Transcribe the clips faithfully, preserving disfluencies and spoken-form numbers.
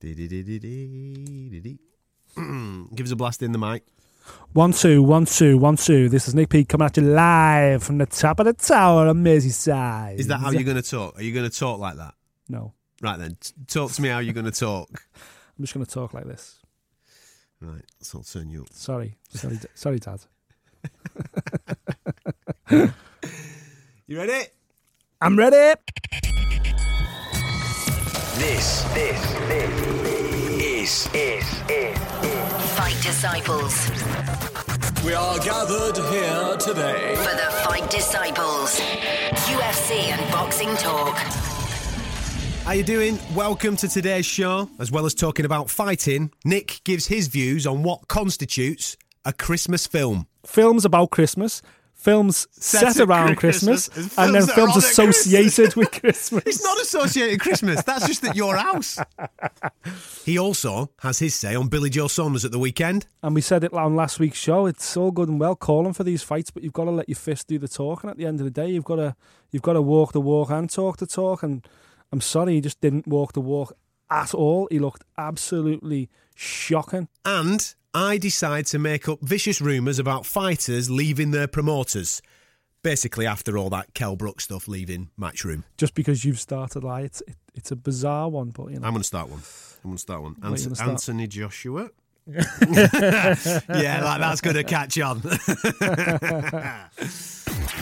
Give us a blast in the mic. One, two, one, two, one, two. This is Nick P coming at you live from the top of the tower on Merseyside. Is that how you're going to talk? Are you going to talk like that? No. Right then, talk to me how you're going to talk. I'm just going to talk like this. Right, so I'll turn you up. Sorry. Sorry, sorry Dad. You ready? I'm ready. This, this, this is, is, is, is Fight Disciples. We are gathered here today for the Fight Disciples, U F C and boxing talk. How you doing? Welcome to today's show. As well as talking about fighting, Nick gives his views on what constitutes a Christmas film. Films about Christmas, films set, set around Christmas, Christmas and then films associated Christmas. with Christmas. It's not associated with Christmas. That's just at your house. He also has his say on Billy Joe Saunders at the weekend. And we said it on last week's show. It's all good and well calling for these fights, but you've got to let your fist do the talking. At the end of the day, you've got to you've got to walk the walk and talk the talk, and I'm sorry, he just didn't walk the walk at all. He looked absolutely shocking. And I decide to make up vicious rumours about fighters leaving their promoters. Basically, after all that Kell Brook stuff, leaving Matchroom. Just because you've started, like, it's, it, it's a bizarre one, but, you know. I'm going to start one. I'm going to start one. Ant- start? Anthony Joshua. Yeah, like, that's going to catch on.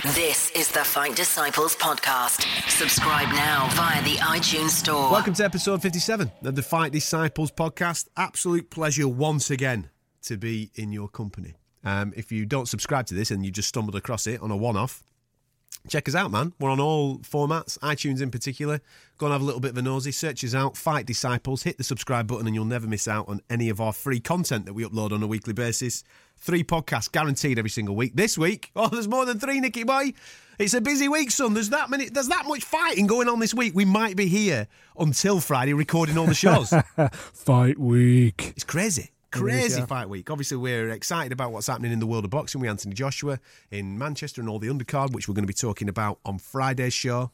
This is the Fight Disciples podcast. Subscribe now via the iTunes store. Welcome to episode fifty-seven of the Fight Disciples podcast. Absolute pleasure once again to be in your company. Um, if you don't subscribe to this and you just stumbled across it on a one-off, check us out, man. We're on all formats, iTunes in particular. Go and have a little bit of a nosy. Search us out, Fight Disciples. Hit the subscribe button and you'll never miss out on any of our free content that we upload on a weekly basis. Three podcasts guaranteed every single week. This week, oh, there's more than three, Nicky boy. It's a busy week, son. There's that many, there's that much fighting going on this week. We might be here until Friday recording all the shows. Fight week. It's crazy. Crazy fight week. Obviously, we're excited about what's happening in the world of boxing with Anthony Joshua in Manchester and all the undercard, which we're going to be talking about on Friday's show.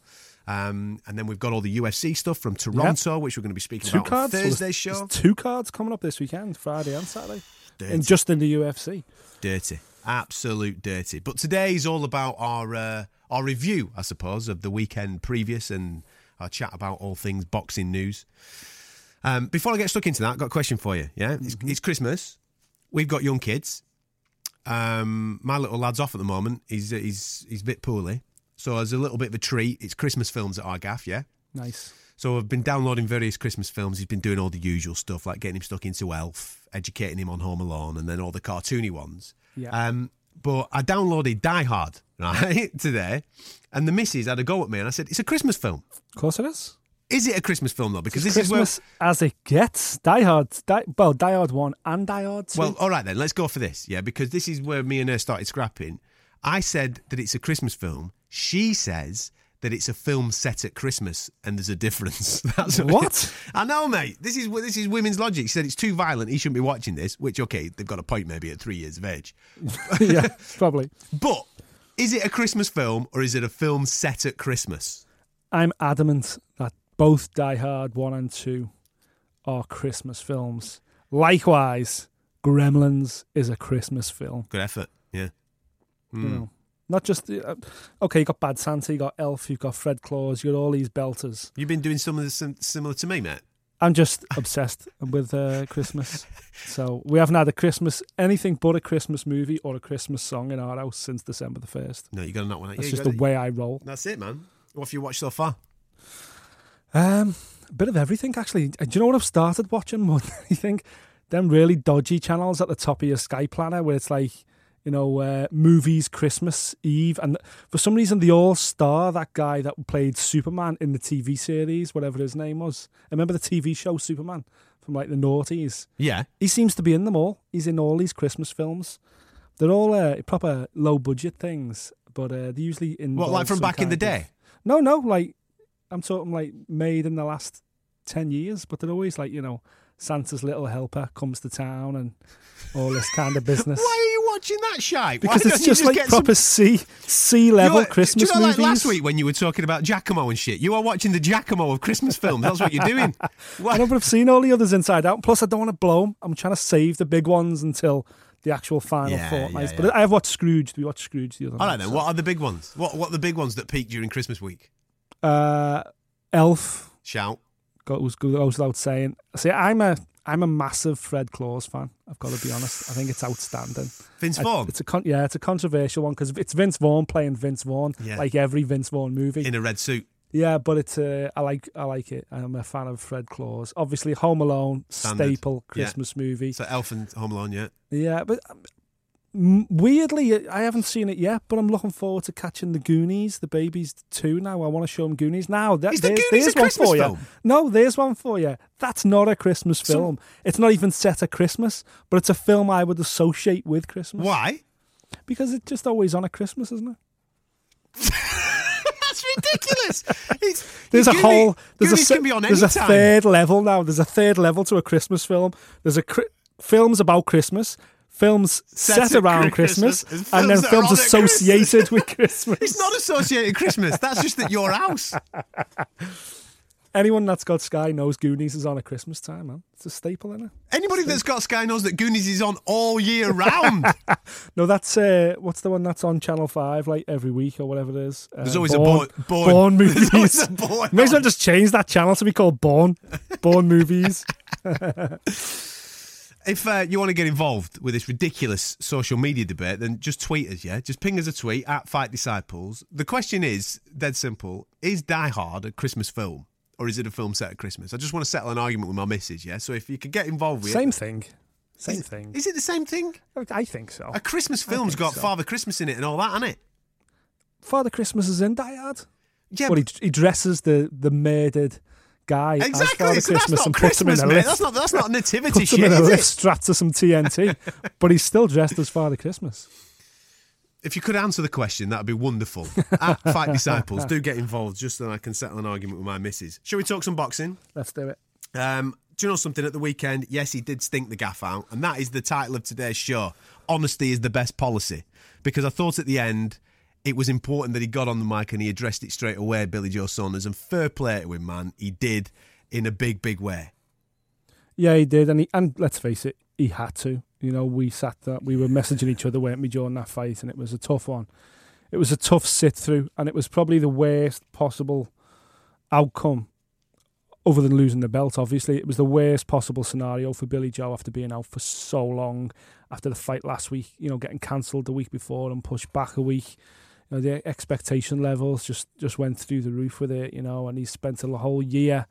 Um, and then we've got all the U F C stuff from Toronto, yep. which we're going to be speaking two about cards. on Thursday's show. There's two cards coming up this weekend, Friday and Saturday, and just in the U F C. Dirty. Absolute dirty. But today is all about our, uh, our review, I suppose, of the weekend previous and our chat about all things boxing news. Um, before I get stuck into that, I've got a question for you. Yeah, it's, mm-hmm. it's Christmas. We've got young kids. Um, my little lad's off at the moment. He's he's he's a bit poorly. So as a little bit of a treat, it's Christmas films at our gaff, yeah? Nice. So I've been downloading various Christmas films. He's been doing all the usual stuff, like getting him stuck into Elf, educating him on Home Alone, and then all the cartoony ones. Yeah. Um, but I downloaded Die Hard, right, today, and the missus had a go at me, and I said, it's a Christmas film. Of course it is. Is it a Christmas film, though? Because it's this Christmas is where... as it gets. Die Hard, Die... well, Die Hard one and Die Hard two. Well, all right then, let's go for this, yeah, because this is where me and her started scrapping. I said that it's a Christmas film. She says that it's a film set at Christmas and there's a difference. That's What? what? I know, mate. This is this is women's logic. She said it's too violent. He shouldn't be watching this, which, okay, they've got a point maybe at three years of age. Yeah, probably. But is it a Christmas film or is it a film set at Christmas? I'm adamant that both Die Hard one and two are Christmas films. Likewise, Gremlins is a Christmas film. Good effort, yeah. Mm. You know, not just... Uh, okay, you've got Bad Santa, you've got Elf, you've got Fred Claus, you've got all these belters. You've been doing something sim- similar to me, mate. I'm just obsessed with uh, Christmas. So we haven't had a Christmas, anything but a Christmas movie or a Christmas song in our house since December the first. No, you've got to knock one out. That's yeah, just gotta, the way I roll. That's it, man. What have you watched so far? Um, a bit of everything, actually. Do you know what I've started watching more than anything? Them really dodgy channels at the top of your Sky Planner where it's like, you know, uh, movies, Christmas Eve. And for some reason, the all-star, that guy that played Superman in the T V series, whatever his name was. I remember the T V show Superman from like the noughties. Yeah. He seems to be in them all. He's in all these Christmas films. They're all uh, proper low-budget things, but uh, they're usually in... What, like from back in the day? Of... No, no, like... I'm talking like made in the last ten years, but they're always like, you know, Santa's little helper comes to town and all this kind of business. Why are you watching that shite? Because it's just, just like proper sea some... sea level Christmas movies. Do you know, movies? Like last week when you were talking about Giacomo and shit? You are watching the Giacomo of Christmas films. That's what you're doing. What? I know, but I've seen all the others inside out. Plus, I don't want to blow them. I'm trying to save the big ones until the actual final yeah, fortnight. Yeah, yeah. But I have watched Scrooge. We watched Scrooge the other night. All right, then. So. What are the big ones? What What are the big ones that peak during Christmas week? Uh, Elf. Shout. Got was goes without saying. See, I'm a I'm a massive Fred Claus fan. I've got to be honest. I think it's outstanding. Vince Vaughn. I, it's a con- yeah, it's a controversial one because it's Vince Vaughn playing Vince Vaughn, yeah. like every Vince Vaughn movie in a red suit. Yeah, but it's uh, I like I like it. I'm a fan of Fred Claus. Obviously, Home Alone standard. Staple Christmas yeah. movie. So Elf and Home Alone, yeah. Yeah, but um, weirdly, I haven't seen it yet. But I'm looking forward to catching the Goonies. The baby's two now. I want to show them Goonies now. That, Is the Goonies there's a one Christmas for film? You. No, there's one for you. That's not a Christmas film. So, it's not even set at Christmas, but it's a film I would associate with Christmas. Why? Because it's just always on at Christmas, isn't it? Ridiculous. It's, there's a whole be, there's a, be on there's a third level now there's a third level to a Christmas film. There's a cri- films about Christmas, films set, set around Christmas, Christmas and then films associated Christmas. With Christmas. It's not associated Christmas, that's just at your house. Anyone that's got Sky knows Goonies is on at Christmas time, man. It's a staple, isn't it? Anybody that's got Sky knows that Goonies is on all year round. No, that's, uh, what's the one that's on Channel five, like, every week or whatever it is? Uh, there's always Born, a Born. Born movies. There's always a Born. May as well just change that channel to be called Born. Born movies. If uh, you want to get involved with this ridiculous social media debate, then just tweet us, yeah? Just ping us a tweet, at Fight Disciples. The question is, dead simple, is Die Hard a Christmas film? Or is it a film set at Christmas? I just want to settle an argument with my missus, yeah? So if you could get involved with same it... Same thing. Same is, thing. Is it the same thing? I think so. A Christmas film's got so. Father Christmas in it and all that, hasn't it? Father Christmas is in Die Hard. Yeah, well, but... he, he dresses the, the murdered guy exactly. as Father so Christmas and Christmas, puts him in a mate. lift. That's not, that's not nativity puts shit, him in a is lift, strapped to some T N T, but he's still dressed as Father Christmas. If you could answer the question, that would be wonderful. At Fight Disciples, do get involved just so I can settle an argument with my missus. Shall we talk some boxing? Let's do it. Um, do you know something? At the weekend, yes, he did stink the gaff out, and that is the title of today's show, Honesty is the Best Policy, because I thought at the end it was important that he got on the mic and he addressed it straight away, Billy Joe Saunders, and fair play to him, man. He did in a big, big way. Yeah, he did, and, he, and let's face it, he had to. You know, we sat there, we were messaging each other, weren't we, during that fight, and it was a tough one. It was a tough sit-through, and it was probably the worst possible outcome, other than losing the belt, obviously. It was the worst possible scenario for Billy Joe after being out for so long, after the fight last week, you know, getting cancelled the week before and pushed back a week. You know, the expectation levels just, just went through the roof with it, you know, and he spent a whole year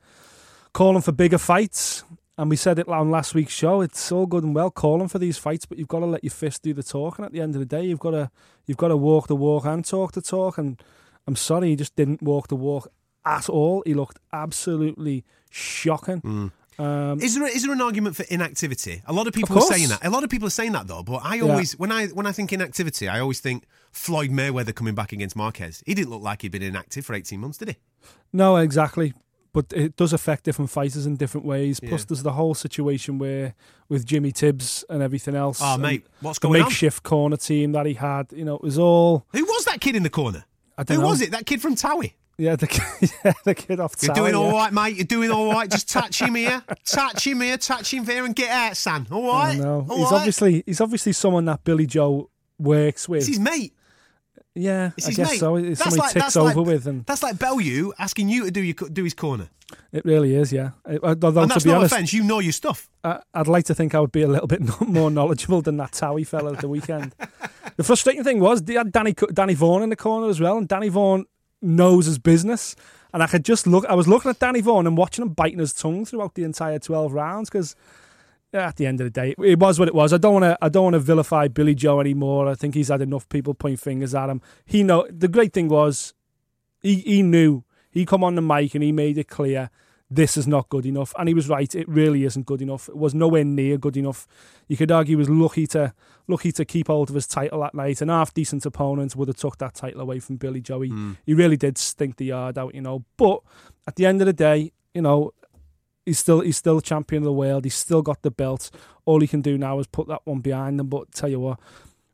calling for bigger fights. And we said it on last week's show, it's all good and well calling for these fights, but you've got to let your fist do the talking at the end of the day. You've got to you've got to walk the walk and talk the talk. And I'm sorry, he just didn't walk the walk at all. He looked absolutely shocking. Mm. Um, is there is there an argument for inactivity? A lot of people of are saying that. A lot of people are saying that though, but I always yeah. when I when I think inactivity, I always think Floyd Mayweather coming back against Marquez. He didn't look like he'd been inactive for eighteen months, did he? No, exactly. But it does affect different fighters in different ways. Plus, yeah. there's the whole situation where with Jimmy Tibbs and everything else. Oh, mate, what's going on? The makeshift corner team that he had, you know, it was all... Who was that kid in the corner? I don't know. Who was it? That kid from Towie? Yeah, the kid, yeah, the kid off Towie. You're doing all right, mate. You're doing all right. Just touch him here. Touch him here. Touch him there and get out, son. All right? No, he's right? obviously he's obviously someone that Billy Joe works with. It's his mate. Yeah, it's I guess mate. so. It's something like, he ticks over like, with. And that's like Bellew asking you to do your, do his corner. It really is, yeah. I, I, although, and that's to be no honest, offence, you know your stuff. I, I'd like to think I would be a little bit more knowledgeable than that Towie fellow at the weekend. The frustrating thing was, they had Danny, Danny Vaughan in the corner as well, and Danny Vaughan knows his business. And I could just look, I was looking at Danny Vaughan and watching him biting his tongue throughout the entire twelve rounds because... At the end of the day, it was what it was. I don't want to. I don't want to vilify Billy Joe anymore. I think he's had enough people point fingers at him. He know the great thing was, he he knew. He come on the mic and he made it clear this is not good enough, and he was right. It really isn't good enough. It was nowhere near good enough. You could argue he was lucky to lucky to keep hold of his title that night. An half decent opponent would have took that title away from Billy Joe. He, mm. he really did stink the yard out, you know. But at the end of the day, you know. He's still he's still champion of the world. He's still got the belt. All he can do now is put that one behind him. But tell you what,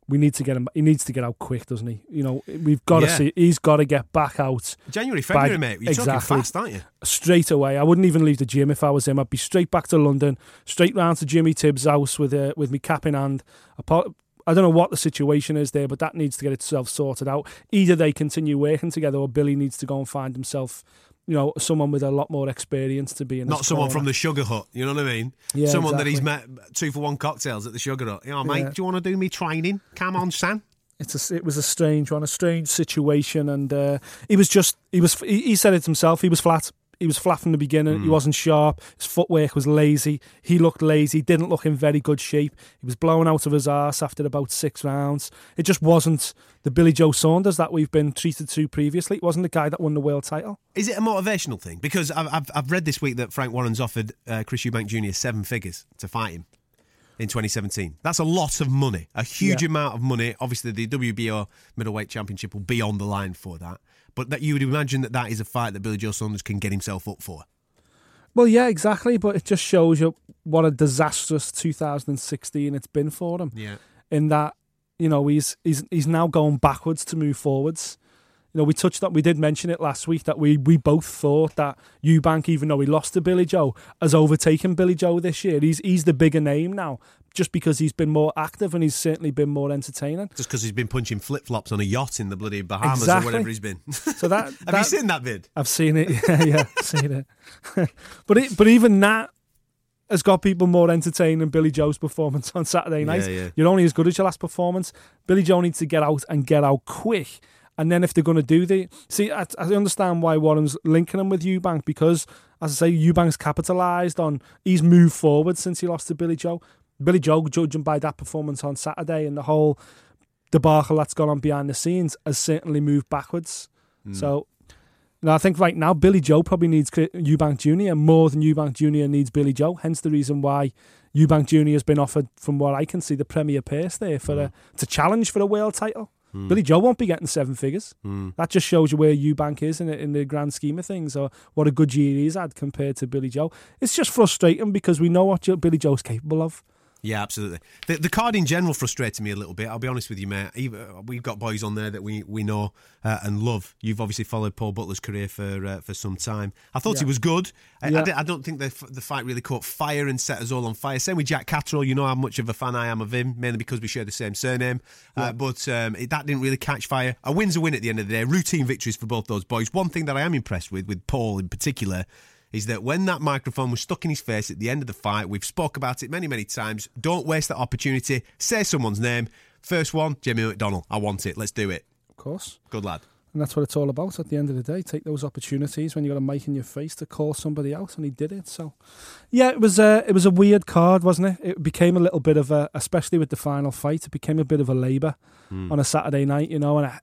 we need to get him. He needs to get out quick, doesn't he? You know, we've got yeah. to see. He's got to get back out. January, February, by, mate. You're exactly, talking fast, aren't you? Straight away. I wouldn't even leave the gym if I was him. I'd be straight back to London, straight round to Jimmy Tibbs' house with uh, with me cap in hand. Apart. I don't know what the situation is there, but that needs to get itself sorted out. Either they continue working together, or Billy needs to go and find himself, you know, someone with a lot more experience to be in. Not someone corner. From the Sugar Hut, you know what I mean? Yeah, someone exactly. that he's met two for one cocktails at the Sugar Hut. You know, mate, yeah. do you want to do me training? Come on, Sam. It's a, it was a strange one, a strange situation, and uh, he was just he was he, he said it himself. He was flat. He was flat from the beginning. Mm. He wasn't sharp. His footwork was lazy. He looked lazy. Didn't look in very good shape. He was blown out of his arse after about six rounds. It just wasn't the Billy Joe Saunders that we've been treated to previously. It wasn't the guy that won the world title. Is it a motivational thing? Because I've I've, I've read this week that Frank Warren's offered uh, Chris Eubank Junior seven figures to fight him in twenty seventeen. That's a lot of money. A huge yeah. amount of money. Obviously, the W B O Middleweight Championship will be on the line for that. But that you would imagine that that is a fight that Billy Joe Saunders can get himself up for. Well, yeah, exactly. But it just shows you what a disastrous two thousand sixteen it's been for him. Yeah. In that, you know, he's he's he's now going backwards to move forwards. You know, we touched on, we did mention it last week that we we both thought that Eubank, even though he lost to Billy Joe, has overtaken Billy Joe this year. He's he's the bigger name now, just because he's been more active and he's certainly been more entertaining. Just because he's been punching flip flops on a yacht in the bloody Bahamas exactly. or whatever he's been. So that have that, you seen that vid? I've seen it. Yeah, yeah, I've seen it. But it, but even that has got people more entertained than Billy Joe's performance on Saturday night. Yeah, yeah. You're only as good as your last performance. Billy Joe needs to get out and get out quick. And then if they're going to do the... See, I, I understand why Warren's linking him with Eubank because, as I say, Eubank's capitalised on... He's moved forward since he lost to Billy Joe. Billy Joe, judging by that performance on Saturday and the whole debacle that's gone on behind the scenes, has certainly moved backwards. Mm. So, now I think right now, Billy Joe probably needs Eubank Junior more than Eubank Junior needs Billy Joe. Hence the reason why Eubank Junior has been offered, from what I can see, the premier purse there for mm. a, to challenge for a world title. Mm. Billy Joe won't be getting seven figures. Mm. That just shows you where Eubank is in, in the grand scheme of things, or what a good year he's had compared to Billy Joe. It's just frustrating because we know what Billy Joe's capable of. Yeah, absolutely. The, the card in general frustrated me a little bit. I'll be honest with you, mate. We've got boys on there that we we know uh, and love. You've obviously followed Paul Butler's career for uh, for some time. I thought yeah. he was good. I, yeah. I, I don't think the the fight really caught fire and set us all on fire. Same with Jack Catterall. You know how much of a fan I am of him, mainly because we share the same surname. Yeah. Uh, but um, it, that didn't really catch fire. A win's a win at the end of the day. Routine victories for both those boys. One thing that I am impressed with, with Paul in particular, is that when that microphone was stuck in his face at the end of the fight, we've spoke about it many, many times, don't waste that opportunity, say someone's name. First one, Jamie McDonnell. I want it, let's do it. Of course. Good lad. And that's what it's all about at the end of the day, take those opportunities when you've got a mic in your face to call somebody out, and he did it. So, yeah, it was a, it was a weird card, wasn't it? It became a little bit of a, especially with the final fight, it became a bit of a labour mm. on a Saturday night, you know, and I,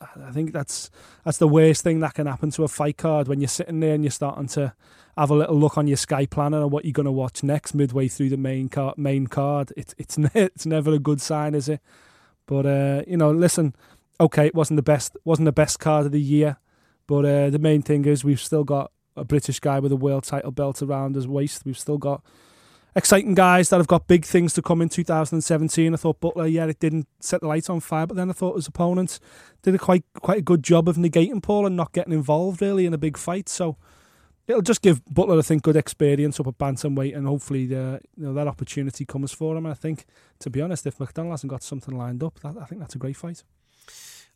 I think that's that's the worst thing that can happen to a fight card when you're sitting there and you're starting to have a little look on your Sky Planner on what you're going to watch next midway through the main card. Main card. It, it's it's never a good sign, is it? But uh, you know, listen. Okay, it wasn't the best wasn't the best card of the year, but uh, the main thing is we've still got a British guy with a world title belt around his waist. We've still got exciting guys that have got big things to come in two thousand seventeen. I thought Butler, yeah, it didn't set the lights on fire, but then I thought his opponent did a quite quite a good job of negating Paul and not getting involved really in a big fight. So it'll just give Butler, I think, good experience up at bantamweight, and hopefully the, you know, that opportunity comes for him. And I think, to be honest, if McDonnell hasn't got something lined up, that, I think that's a great fight.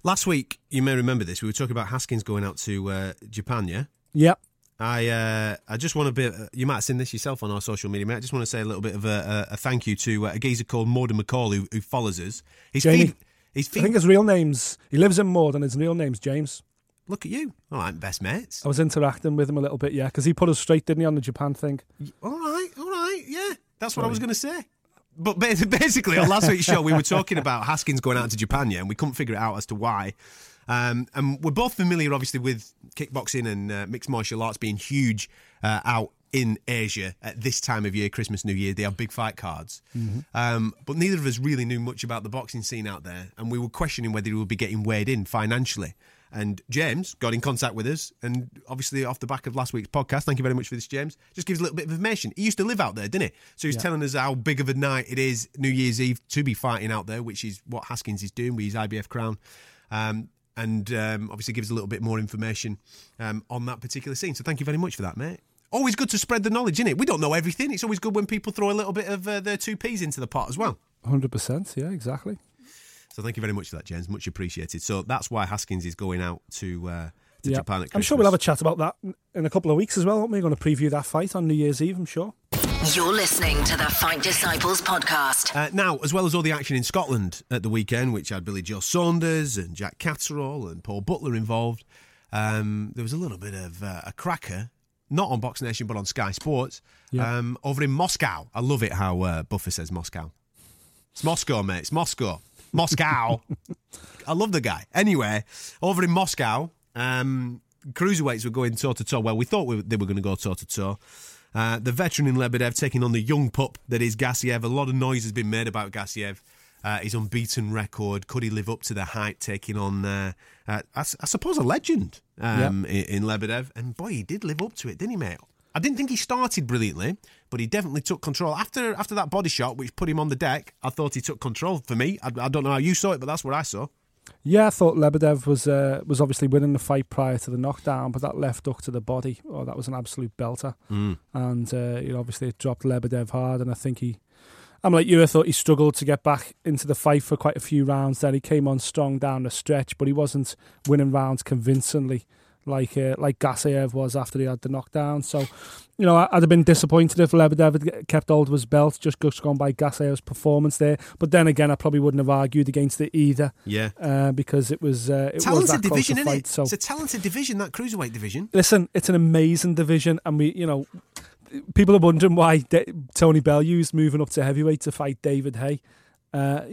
Last week, you may remember this. We were talking about Haskins going out to uh, Japan, yeah. Yep. I uh, I just want to be, uh, you might have seen this yourself on our social media, mate. I just want to say a little bit of a, a, a thank you to uh, a geezer called Morden McCall who, who follows us. He's Jamie. Feed, he's feed, I think his real name's, he lives in Morden, his real name's James. Look at you. All right, best mates. I was interacting with him a little bit, yeah, because he put us straight, didn't he, on the Japan thing? All right, all right, yeah. That's Sorry. What I was going to say. But basically, on last week's show, we were talking about Haskins going out to Japan, yeah, and we couldn't figure it out as to why. Um, and we're both familiar, obviously, with kickboxing and uh, mixed martial arts being huge uh, out in Asia at this time of year, Christmas, New Year. They have big fight cards. Mm-hmm. Um, but neither of us really knew much about the boxing scene out there, and we were questioning whether we would be getting weighed in financially. And James got in contact with us, and obviously off the back of last week's podcast, thank you very much for this, James, just gives a little bit of information. He used to live out there, didn't he? So he's yeah. telling us how big of a night it is, New Year's Eve, to be fighting out there, which is what Haskins is doing with his I B F crown. Um, and um, obviously gives a little bit more information um, on that particular scene. So thank you very much for that, mate. Always good to spread the knowledge, isn't it? We don't know everything. It's always good when people throw a little bit of uh, their two peas into the pot as well. one hundred percent, yeah, exactly. So thank you very much for that, James. Much appreciated. So that's why Haskins is going out to, uh, to yeah. Japan at Christmas. I'm sure we'll have a chat about that in a couple of weeks as well, aren't we? We're going to preview that fight on New Year's Eve, I'm sure. You're listening to the Fight Disciples podcast. Uh, now, as well as all the action in Scotland at the weekend, which had Billy Joe Saunders and Jack Catterall and Paul Butler involved, um, there was a little bit of uh, a cracker, not on Box Nation, but on Sky Sports, yeah. um, over in Moscow. I love it how uh, Buffer says Moscow. It's Moscow, mate. It's Moscow. Moscow. I love the guy. Anyway, over in Moscow, um, cruiserweights were going toe-to-toe. Well, we thought we, they were going to go toe-to-toe. Uh, the veteran in Lebedev taking on the young pup that is Gassiev. A lot of noise has been made about Gassiev. Uh, his unbeaten record. Could he live up to the hype taking on, uh, uh, I, I suppose, a legend um, yep. in, in Lebedev? And boy, he did live up to it, didn't he, mate? I didn't think he started brilliantly, but he definitely took control. After after that body shot, which put him on the deck, I thought he took control for me. I, I don't know how you saw it, but that's what I saw. Yeah, I thought Lebedev was uh, was obviously winning the fight prior to the knockdown, but that left hook to the body, oh, that was an absolute belter. Mm. And uh, you know, obviously it dropped Lebedev hard, and I think he... I'm like you, I thought he struggled to get back into the fight for quite a few rounds then. He came on strong down the stretch, but he wasn't winning rounds convincingly. Like uh, like Gassiev was after he had the knockdown. So, you know, I'd have been disappointed if Lebedev had kept hold of his belt, just gone by Gassiev's performance there. But then again, I probably wouldn't have argued against it either. Yeah, uh, because it was uh, it talented was that division, close a fight. It? So it's a talented division, that cruiserweight division. Listen, it's an amazing division, and we, you know, people are wondering why De- Tony Bellew's moving up to heavyweight to fight David Haye. Uh,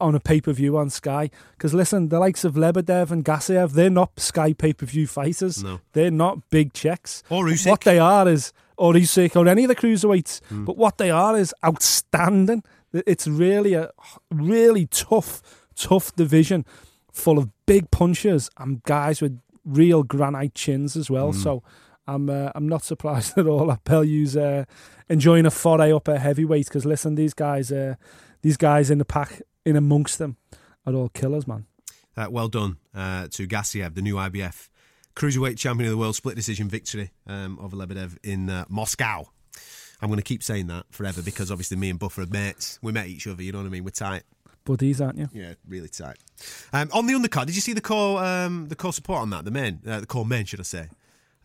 on a pay-per-view on Sky, because listen, the likes of Lebedev and Gassiev, they're not Sky pay-per-view fighters. No. They're not big checks. Or Usyk. What they are is, or Usyk, or any of the cruiserweights, mm. but what they are is outstanding. It's really a really tough, tough division full of big punchers and guys with real granite chins as well. Mm. So I'm uh, I'm not surprised at all at Bellew's uh, enjoying a foray up at heavyweight, because listen, these guys are... Uh, These guys in the pack, in amongst them, are all killers, man. Uh, well done uh, to Gassiev, the new I B F Cruiserweight Champion of the World, split decision victory um, over Lebedev in uh, Moscow. I'm going to keep saying that forever because obviously me and Buffer are mates. We met each other, you know what I mean? We're tight. Buddies, aren't you? Yeah, really tight. Um, on the undercard, did you see the core um, the core support on that? The men, uh, the core men, should I say,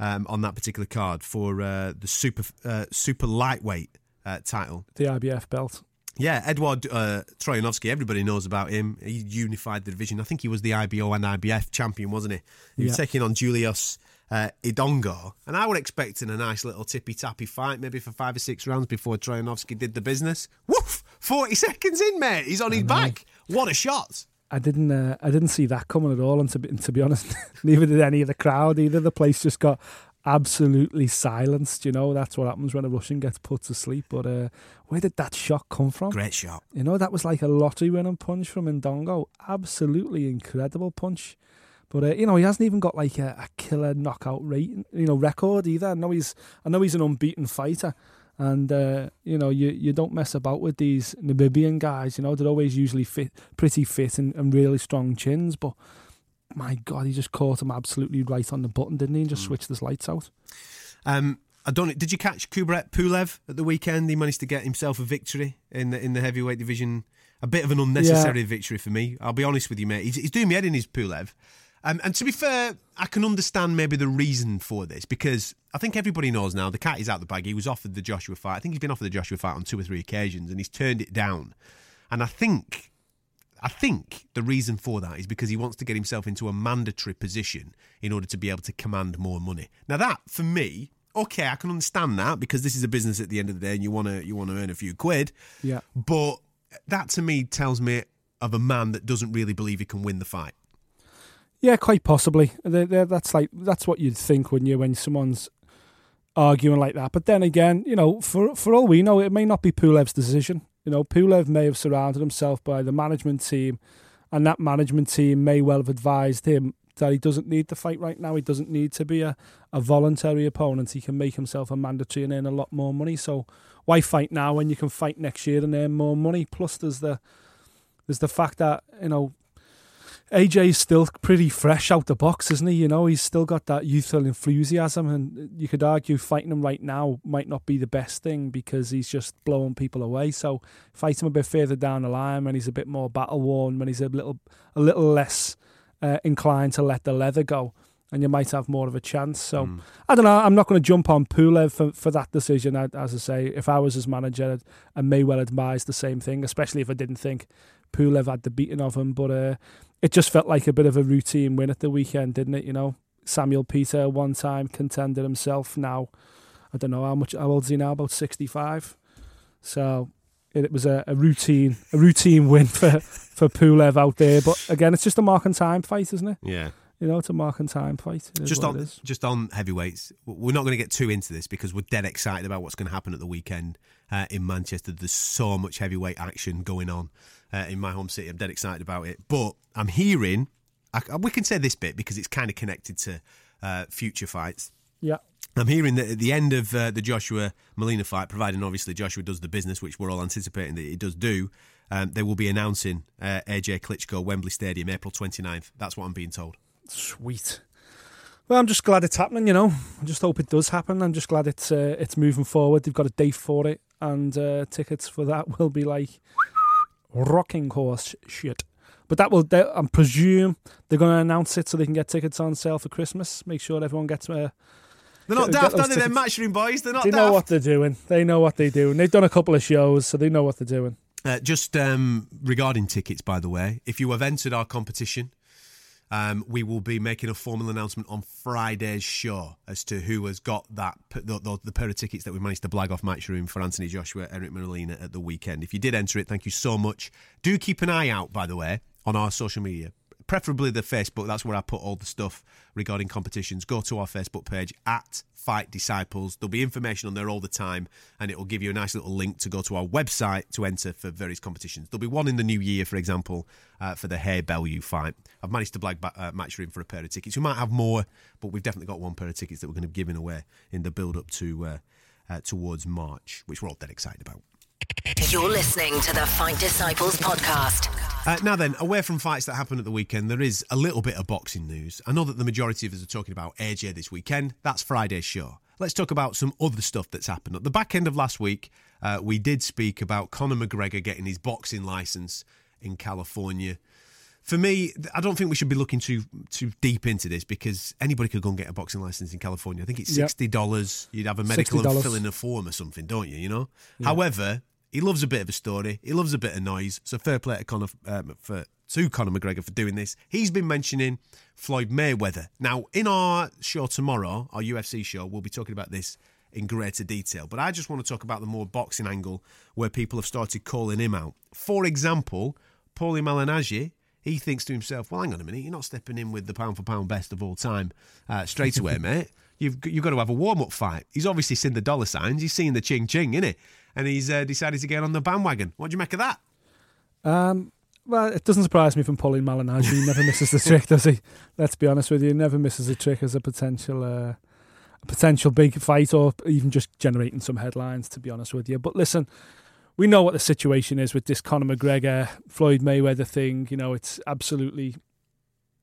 um, on that particular card for uh, the super uh, super lightweight uh, title. The I B F belt. Yeah, Eduard uh, Troyanovsky, everybody knows about him. He unified the division. I think he was the I B O and I B F champion, wasn't he? He yeah. was taking on Julius uh, Indongo. And I were expecting a nice little tippy-tappy fight, maybe for five or six rounds before Troyanovsky did the business. Woof! forty seconds in, mate. He's on his back. What a shot. I didn't uh, I didn't see that coming at all. And to be, and to be honest, neither did any of the crowd either. The place just got... absolutely silenced, you know. That's what happens when a Russian gets put to sleep. But uh, where did that shot come from? Great shot. You know, that was like a lottery winning punch from Indongo. Absolutely incredible punch. But uh, you know, he hasn't even got like a, a killer knockout rate, you know, record either. I know he's, I know he's an unbeaten fighter, and uh, you know, you you don't mess about with these Namibian guys. You know, they're always usually fit, pretty fit, and, and really strong chins, but. My God, he just caught him absolutely right on the button, didn't he? And just mm. switched his lights out. Um, I don't. Did you catch Kubrat Pulev at the weekend? He managed to get himself a victory in the in the heavyweight division. A bit of an unnecessary yeah. victory for me. I'll be honest with you, mate. He's, he's doing me head in his Pulev. Um, and to be fair, I can understand maybe the reason for this, because I think everybody knows now the cat is out of the bag. He was offered the Joshua fight. I think he's been offered the Joshua fight on two or three occasions, and he's turned it down. And I think. I think the reason for that is because he wants to get himself into a mandatory position in order to be able to command more money. Now that, for me, okay, I can understand that, because this is a business at the end of the day and you want to you want to earn a few quid. Yeah. But that, to me, tells me of a man that doesn't really believe he can win the fight. Yeah, quite possibly. They're, they're, that's like that's what you'd think, wouldn't you, when someone's arguing like that. But then again, you know, for for all we know, it may not be Pulev's decision. You know, Pulev may have surrounded himself by the management team, and that management team may well have advised him that he doesn't need the fight right now. He doesn't need to be a, a voluntary opponent. He can make himself a mandatory and earn a lot more money. So why fight now when you can fight next year and earn more money? Plus, there's the there's the fact that, you know, A J's still pretty fresh out the box, isn't he? You know, he's still got that youthful enthusiasm, and you could argue fighting him right now might not be the best thing because he's just blowing people away. So fight him a bit further down the line when he's a bit more battle-worn, when he's a little a little less uh, inclined to let the leather go, and you might have more of a chance. So mm. I don't know. I'm not going to jump on Pulev for, for that decision. I, as I say, if I was his manager, I may well advise the same thing, especially if I didn't think Pulev had the beating of him. But uh, it just felt like a bit of a routine win at the weekend, didn't it? You know, Samuel Peter, one time contender himself. Now, I don't know how much, how old is he now? About sixty-five. So it, it was a, a routine, a routine win for, for Pulev out there. But again, it's just a mark and time fight, isn't it? Yeah. You know, it's a mark and time fight. Just on, just on heavyweights, we're not going to get too into this because we're dead excited about what's going to happen at the weekend uh, in Manchester. There's so much heavyweight action going on uh, in my home city. I'm dead excited about it. But I'm hearing, I, we can say this bit because it's kind of connected to uh, future fights. Yeah. I'm hearing that at the end of uh, the Joshua Molina fight, providing obviously Joshua does the business, which we're all anticipating that he does do, um, they will be announcing uh, A J Klitschko, Wembley Stadium, April twenty-ninth. That's what I'm being told. Sweet. Well, I'm just glad it's happening, you know. I just hope it does happen. I'm just glad it's uh, it's moving forward. They've got a date for it, and uh, tickets for that will be like rocking horse shit. But that will, they, I presume, they're going to announce it so they can get tickets on sale for Christmas. Make sure everyone gets. Uh, they're not get, daft, get are they? They're Matchroom boys. They're not. They daft. know what they're doing. They know what they're doing. They've done a couple of shows, so they know what they're doing. Uh, just um, regarding tickets, by the way, if you have entered our competition. Um, we will be making a formal announcement on Friday's show as to who has got that the, the, the pair of tickets that we managed to blag off Matchroom for Anthony Joshua, Eric Molina at the weekend. If you did enter it, thank you so much. Do keep an eye out, by the way, on our social media, preferably the Facebook. That's where I put all the stuff regarding competitions. Go to our Facebook page at Fight Disciples. There'll be information on there all the time, and it will give you a nice little link to go to our website to enter for various competitions. There'll be one in the new year, for example, uh, for the Haye Bellew fight. I've managed to blag back, uh, Matchroom for a pair of tickets. We might have more, but we've definitely got one pair of tickets that we're going to be giving away in the build-up to uh, uh, towards March, which we're all dead excited about. You're listening to the Fight Disciples podcast. Uh, now then, away from fights that happen at the weekend, there is a little bit of boxing news. I know that the majority of us are talking about A J this weekend. That's Friday's show. Let's talk about some other stuff that's happened. At the back end of last week, uh, we did speak about Conor McGregor getting his boxing licence in California. For me, I don't think we should be looking too too deep into this because anybody could go and get a boxing license in California. I think it's sixty dollars. Yep. You'd have a medical sixty dollars. And fill in a form or something, don't you? You know. Yeah. However, he loves a bit of a story. He loves a bit of noise. So fair play to Conor, um, for, to Conor McGregor for doing this. He's been mentioning Floyd Mayweather. Now, in our show tomorrow, our U F C show, we'll be talking about this in greater detail. But I just want to talk about the more boxing angle where people have started calling him out. For example, Paulie Malignaggi. He thinks to himself, well, hang on a minute, you're not stepping in with the pound-for-pound best of all time uh, straight away, mate. You've you've got to have a warm-up fight. He's obviously seen the dollar signs. He's seen the ching-ching, innit? And he's uh, decided to get on the bandwagon. What do you make of that? Um, well, it doesn't surprise me from Paulie Malignaggi. He never misses the trick, does he? Let's be honest with you. He never misses a trick as a potential uh, a potential big fight or even just generating some headlines, to be honest with you. But listen, we know what the situation is with this Conor McGregor, Floyd Mayweather thing. You know, it's absolutely,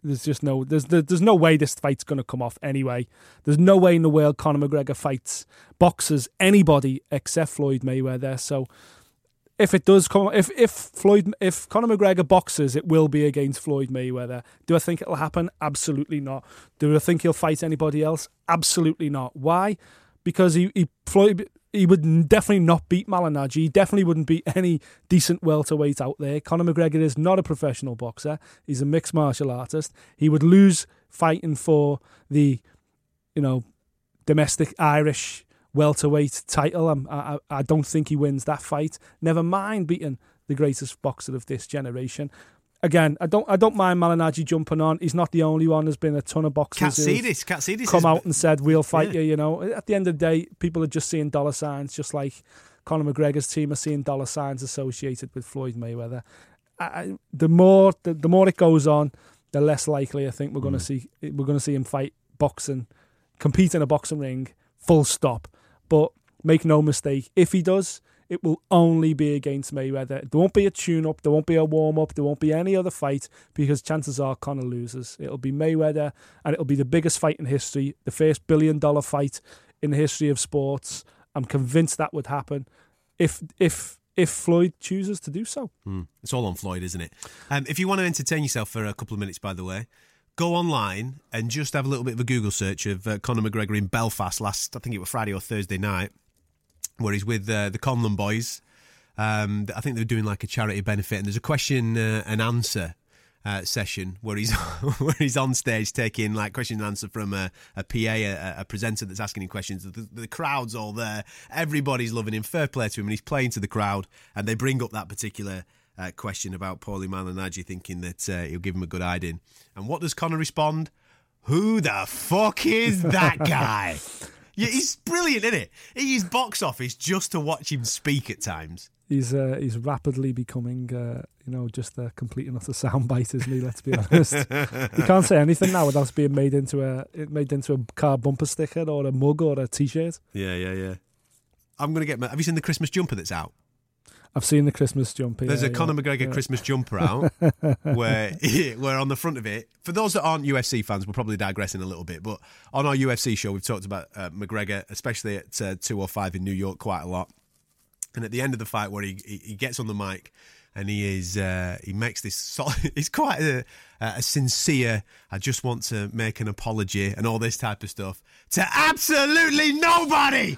there's just no, there's there's no way this fight's going to come off anyway. There's no way in the world Conor McGregor fights, boxes, anybody except Floyd Mayweather. So if it does come, if if Floyd, if Conor McGregor boxes, it will be against Floyd Mayweather. Do I think it'll happen? Absolutely not. Do I think he'll fight anybody else? Absolutely not. Why? Because he, he Floyd... he would definitely not beat Malignaggi. He definitely wouldn't beat any decent welterweight out there. Conor McGregor is not a professional boxer. He's a mixed martial artist. He would lose fighting for the, you know, domestic Irish welterweight title. I'm, I, I don't think he wins that fight. Never mind beating the greatest boxer of this generation. Again, I don't I don't mind Malignaggi jumping on. He's not the only one. There's been a ton of boxers who've come out and said, we'll fight yeah. you, you know. At the end of the day, people are just seeing dollar signs, just like Conor McGregor's team are seeing dollar signs associated with Floyd Mayweather. I, the more the, the more it goes on, the less likely I think we're mm. going to see we're going to see him fight boxing, compete in a boxing ring, full stop. But make no mistake, if he does, it will only be against Mayweather. There won't be a tune-up, there won't be a warm-up, there won't be any other fight, because chances are Conor loses. It'll be Mayweather, and it'll be the biggest fight in history, the first billion-dollar fight in the history of sports. I'm convinced that would happen if if if Floyd chooses to do so. Mm. It's all on Floyd, isn't it? Um, if you want to entertain yourself for a couple of minutes, by the way, go online and just have a little bit of a Google search of uh, Conor McGregor in Belfast last, I think it was Friday or Thursday night, where he's with uh, the Conlon boys. Um, I think they were doing like a charity benefit, and there's a question uh, and answer uh, session where he's where he's on stage taking like question and answer from a, a P A, a, a presenter that's asking him questions. The, the crowd's all there. Everybody's loving him. Fair play to him, and he's playing to the crowd. And they bring up that particular uh, question about Paulie Malignaggi, thinking that uh, he'll give him a good hiding. And what does Conor respond? Who the fuck is that guy? Yeah, he's brilliant, isn't it? He's box office just to watch him speak at times. He's uh, he's rapidly becoming, uh, you know, just a complete and utter soundbite, isn't he? Let's be honest. You can't say anything now without being made into a made into a car bumper sticker or a mug or a T-shirt. Yeah, yeah, yeah. I'm gonna get. My, have you seen the Christmas jumper that's out? I've seen the Christmas jumper. Yeah, There's a yeah, Conor McGregor yeah. Christmas jumper out where where on the front of it, for those that aren't U F C fans, we're probably digressing a little bit, but on our U F C show, we've talked about uh, McGregor, especially at uh, two oh five in New York, quite a lot. And at the end of the fight where he, he, he gets on the mic and he is uh, he makes this, sort of, it's quite a, a sincere, I just want to make an apology and all this type of stuff to absolutely nobody.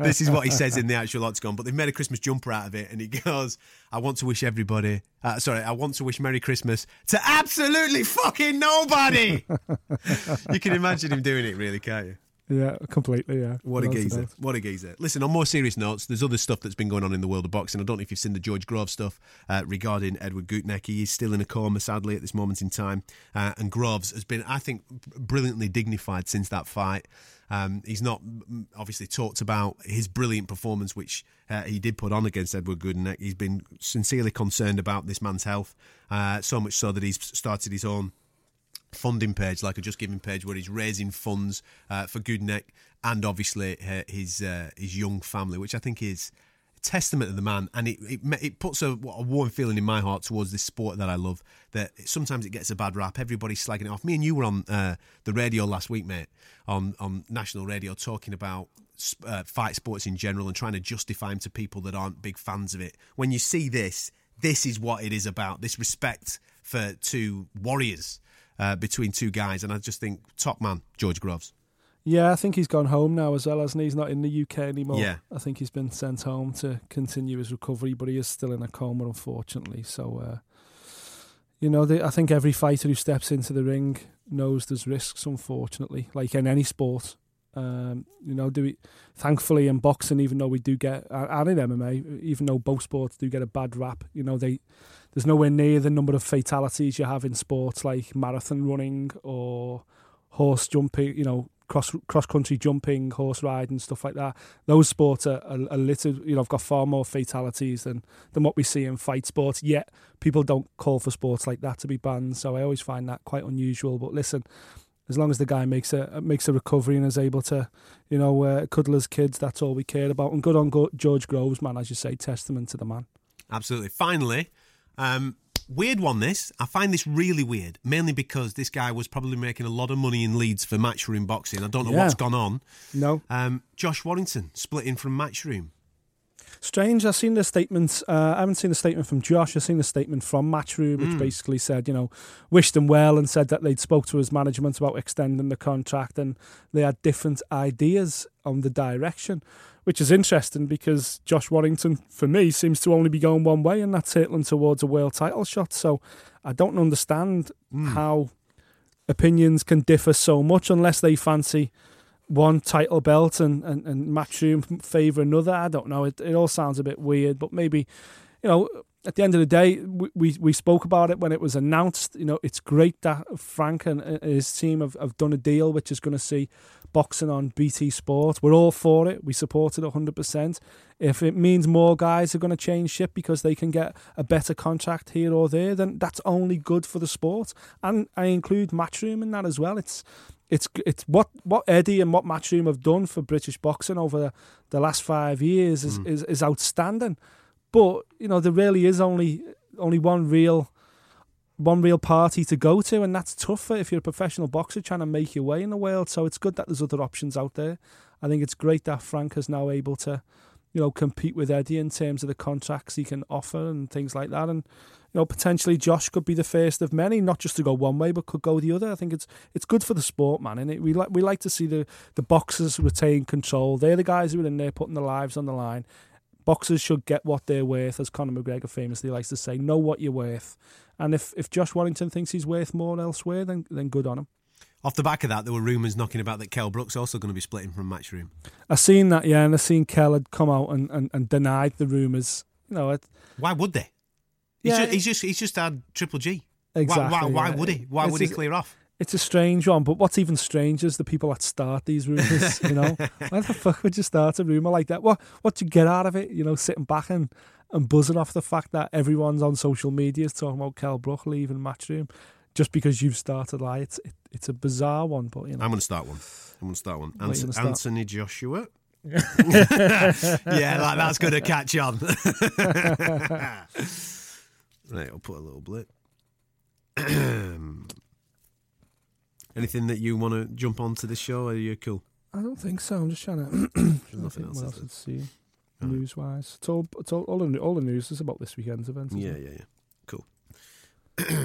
This is what he says in the actual octagon, but they've made a Christmas jumper out of it, and he goes, I want to wish everybody, uh, sorry, I want to wish Merry Christmas to absolutely fucking nobody. You can imagine him doing it, really, can't you? Yeah, completely, yeah. What a geezer. What a geezer. Listen, on more serious notes, there's other stuff that's been going on in the world of boxing. I don't know if you've seen the George Groves stuff uh, regarding Eduard Gutknecht. He is still in a coma, sadly, at this moment in time. Uh, and Groves has been, I think, brilliantly dignified since that fight. Um, he's not obviously talked about his brilliant performance, which uh, he did put on against Eduard Gutknecht. He's been sincerely concerned about this man's health, uh, so much so that he's started his own funding page, like a Just Giving page, where he's raising funds uh, for Gutknecht and obviously uh, his uh, his young family, which I think is a testament to the man, and it it, it puts a, a warm feeling in my heart towards this sport that I love, that sometimes it gets a bad rap. Everybody's slagging it off. Me and you were on uh, the radio last week, mate, on, on national radio, talking about uh, fight sports in general and trying to justify them to people that aren't big fans of it. When you see this, this is what it is about, this respect for two warriors Uh, between two guys, and I just think top man, George Groves. Yeah, I think he's gone home now as well, hasn't he? He's not in the U K anymore. Yeah. I think he's been sent home to continue his recovery, but he is still in a coma, unfortunately. So, uh, you know, they, I think every fighter who steps into the ring knows there's risks, unfortunately, like in any sport. Um, you know, do we, thankfully in boxing, even though we do get, and in M M A, even though both sports do get a bad rap, you know, they there's nowhere near the number of fatalities you have in sports like marathon running or horse jumping, you know, cross cross country jumping, horse riding, stuff like that. Those sports are, are, are littered, you know, I've got far more fatalities than, than what we see in fight sports, yet people don't call for sports like that to be banned. So I always find that quite unusual. But listen, as long as the guy makes a makes a recovery and is able to, you know, uh, cuddle his kids, that's all we care about. And good on go- George Groves, man, as you say, testament to the man. Absolutely. Finally, um, weird one this. I find this really weird, mainly because this guy was probably making a lot of money in Leeds for Matchroom Boxing. I don't know yeah. what's gone on. No. Um, Josh Warrington splitting from Matchroom. Strange. I've seen the statements. Uh, I haven't seen the statement from Josh. I've seen the statement from Matchroom, which mm. basically said, you know, wished him well and said that they'd spoke to his management about extending the contract and they had different ideas on the direction, which is interesting because Josh Warrington, for me, seems to only be going one way, and that's hurtling towards a world title shot. So I don't understand mm. how opinions can differ so much unless they fancy one title belt and, and, and Matchroom favour another. I don't know. It, it all sounds a bit weird, but maybe, you know, at the end of the day, we, we, we spoke about it when it was announced. You know, it's great that Frank and his team have, have done a deal which is going to see boxing on B T Sport. We're all for it. We support it one hundred percent. If it means more guys are going to change ship because they can get a better contract here or there, then that's only good for the sport. And I include Matchroom in that as well. It's it's it's what, what Eddie and what Matchroom have done for British boxing over the last five years is, mm. is, is outstanding. But, you know, there really is only only one real... one real party to go to, and that's tougher if you're a professional boxer trying to make your way in the world. So it's good that there's other options out there. I think it's great that Frank is now able to, you know, compete with Eddie in terms of the contracts he can offer and things like that. And, you know, potentially Josh could be the first of many, not just to go one way, but could go the other. I think it's it's good for the sport, man. And it, we like we like to see the the boxers retain control. They're the guys who are in there putting their lives on the line. Boxers should get what they're worth, as Conor McGregor famously likes to say. Know what you're worth. And if, if Josh Warrington thinks he's worth more elsewhere, then then good on him. Off the back of that, there were rumours knocking about that Kell Brook's also going to be splitting from Matchroom. I've seen that, yeah, and I've seen Kell had come out and, and, and denied the rumours. You know, it, why would they? He's, yeah, just, he's just he's just had Triple G. Exactly. Why, why, why yeah. would he? Why it's would he clear a, off? It's a strange one, but what's even stranger is the people that start these rumours, you know. Why the fuck would you start a rumour like that? What what do you get out of it, you know, sitting back and... and buzzing off the fact that everyone's on social media is talking about Kell Brook leaving Matchroom just because you've started like it's it, it's a bizarre one, but you know. I'm going to start one. I'm going to start one. Ant- start? Anthony Joshua. Yeah, like that's going to catch on. Right, I'll put a little blip. Anything that you want to jump onto this show? Or are you cool? I don't think so. I'm just trying to. There's nothing else. else to see. News wise, it's all, it's all, all, the, all the news is about this weekend's event. Yeah, it? yeah, yeah. Cool.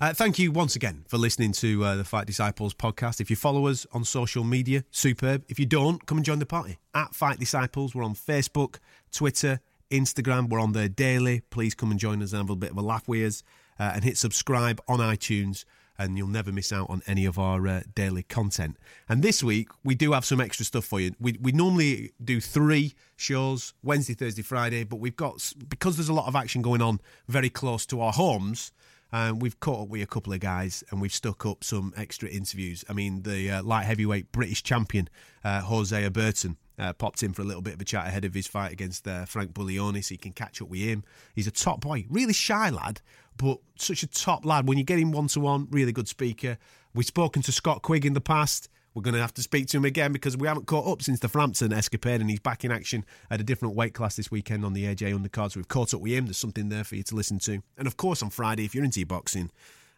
uh, thank you once again for listening to uh, the Fight Disciples podcast. If you follow us on social media, superb. If you don't, come and join the party at Fight Disciples. We're on Facebook, Twitter, Instagram. We're on there daily. Please come and join us and have a bit of a laugh with us. Uh, and hit subscribe on iTunes. And you'll never miss out on any of our uh, daily content. And this week, we do have some extra stuff for you. We we normally do three shows, Wednesday, Thursday, Friday, but we've got, because there's a lot of action going on very close to our homes, uh, we've caught up with a couple of guys and we've stuck up some extra interviews. I mean, the uh, light heavyweight British champion, uh, Jose Burton, uh, popped in for a little bit of a chat ahead of his fight against uh, Frank Buglione, so you can catch up with him. He's a top boy, really shy lad, but such a top lad. When you get him one-to-one, really good speaker. We've spoken to Scott Quigg in the past. We're going to have to speak to him again because we haven't caught up since the Frampton escapade, and he's back in action at a different weight class this weekend on the A J undercard. So we've caught up with him. There's something there for you to listen to. And, of course, on Friday, if you're into your boxing,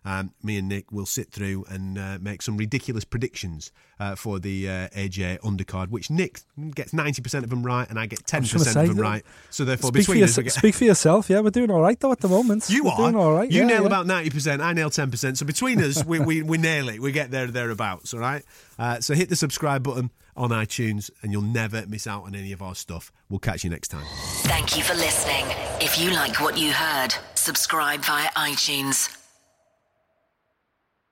um, me and Nick will sit through and uh, make some ridiculous predictions uh, for the uh, A J undercard, which Nick gets ninety percent of them right and I get ten percent of them that. right. So, therefore, speak between us... Your, get... Speak for yourself. Yeah, we're doing all right, though, at the moment. You we're are. Doing all right. You yeah, nail yeah. about ninety percent, I nail ten percent. So, between us, we, we, we nail it. We get there thereabouts, all right? Uh, so hit the subscribe button on iTunes and you'll never miss out on any of our stuff. We'll catch you next time. Thank you for listening. If you like what you heard, subscribe via iTunes.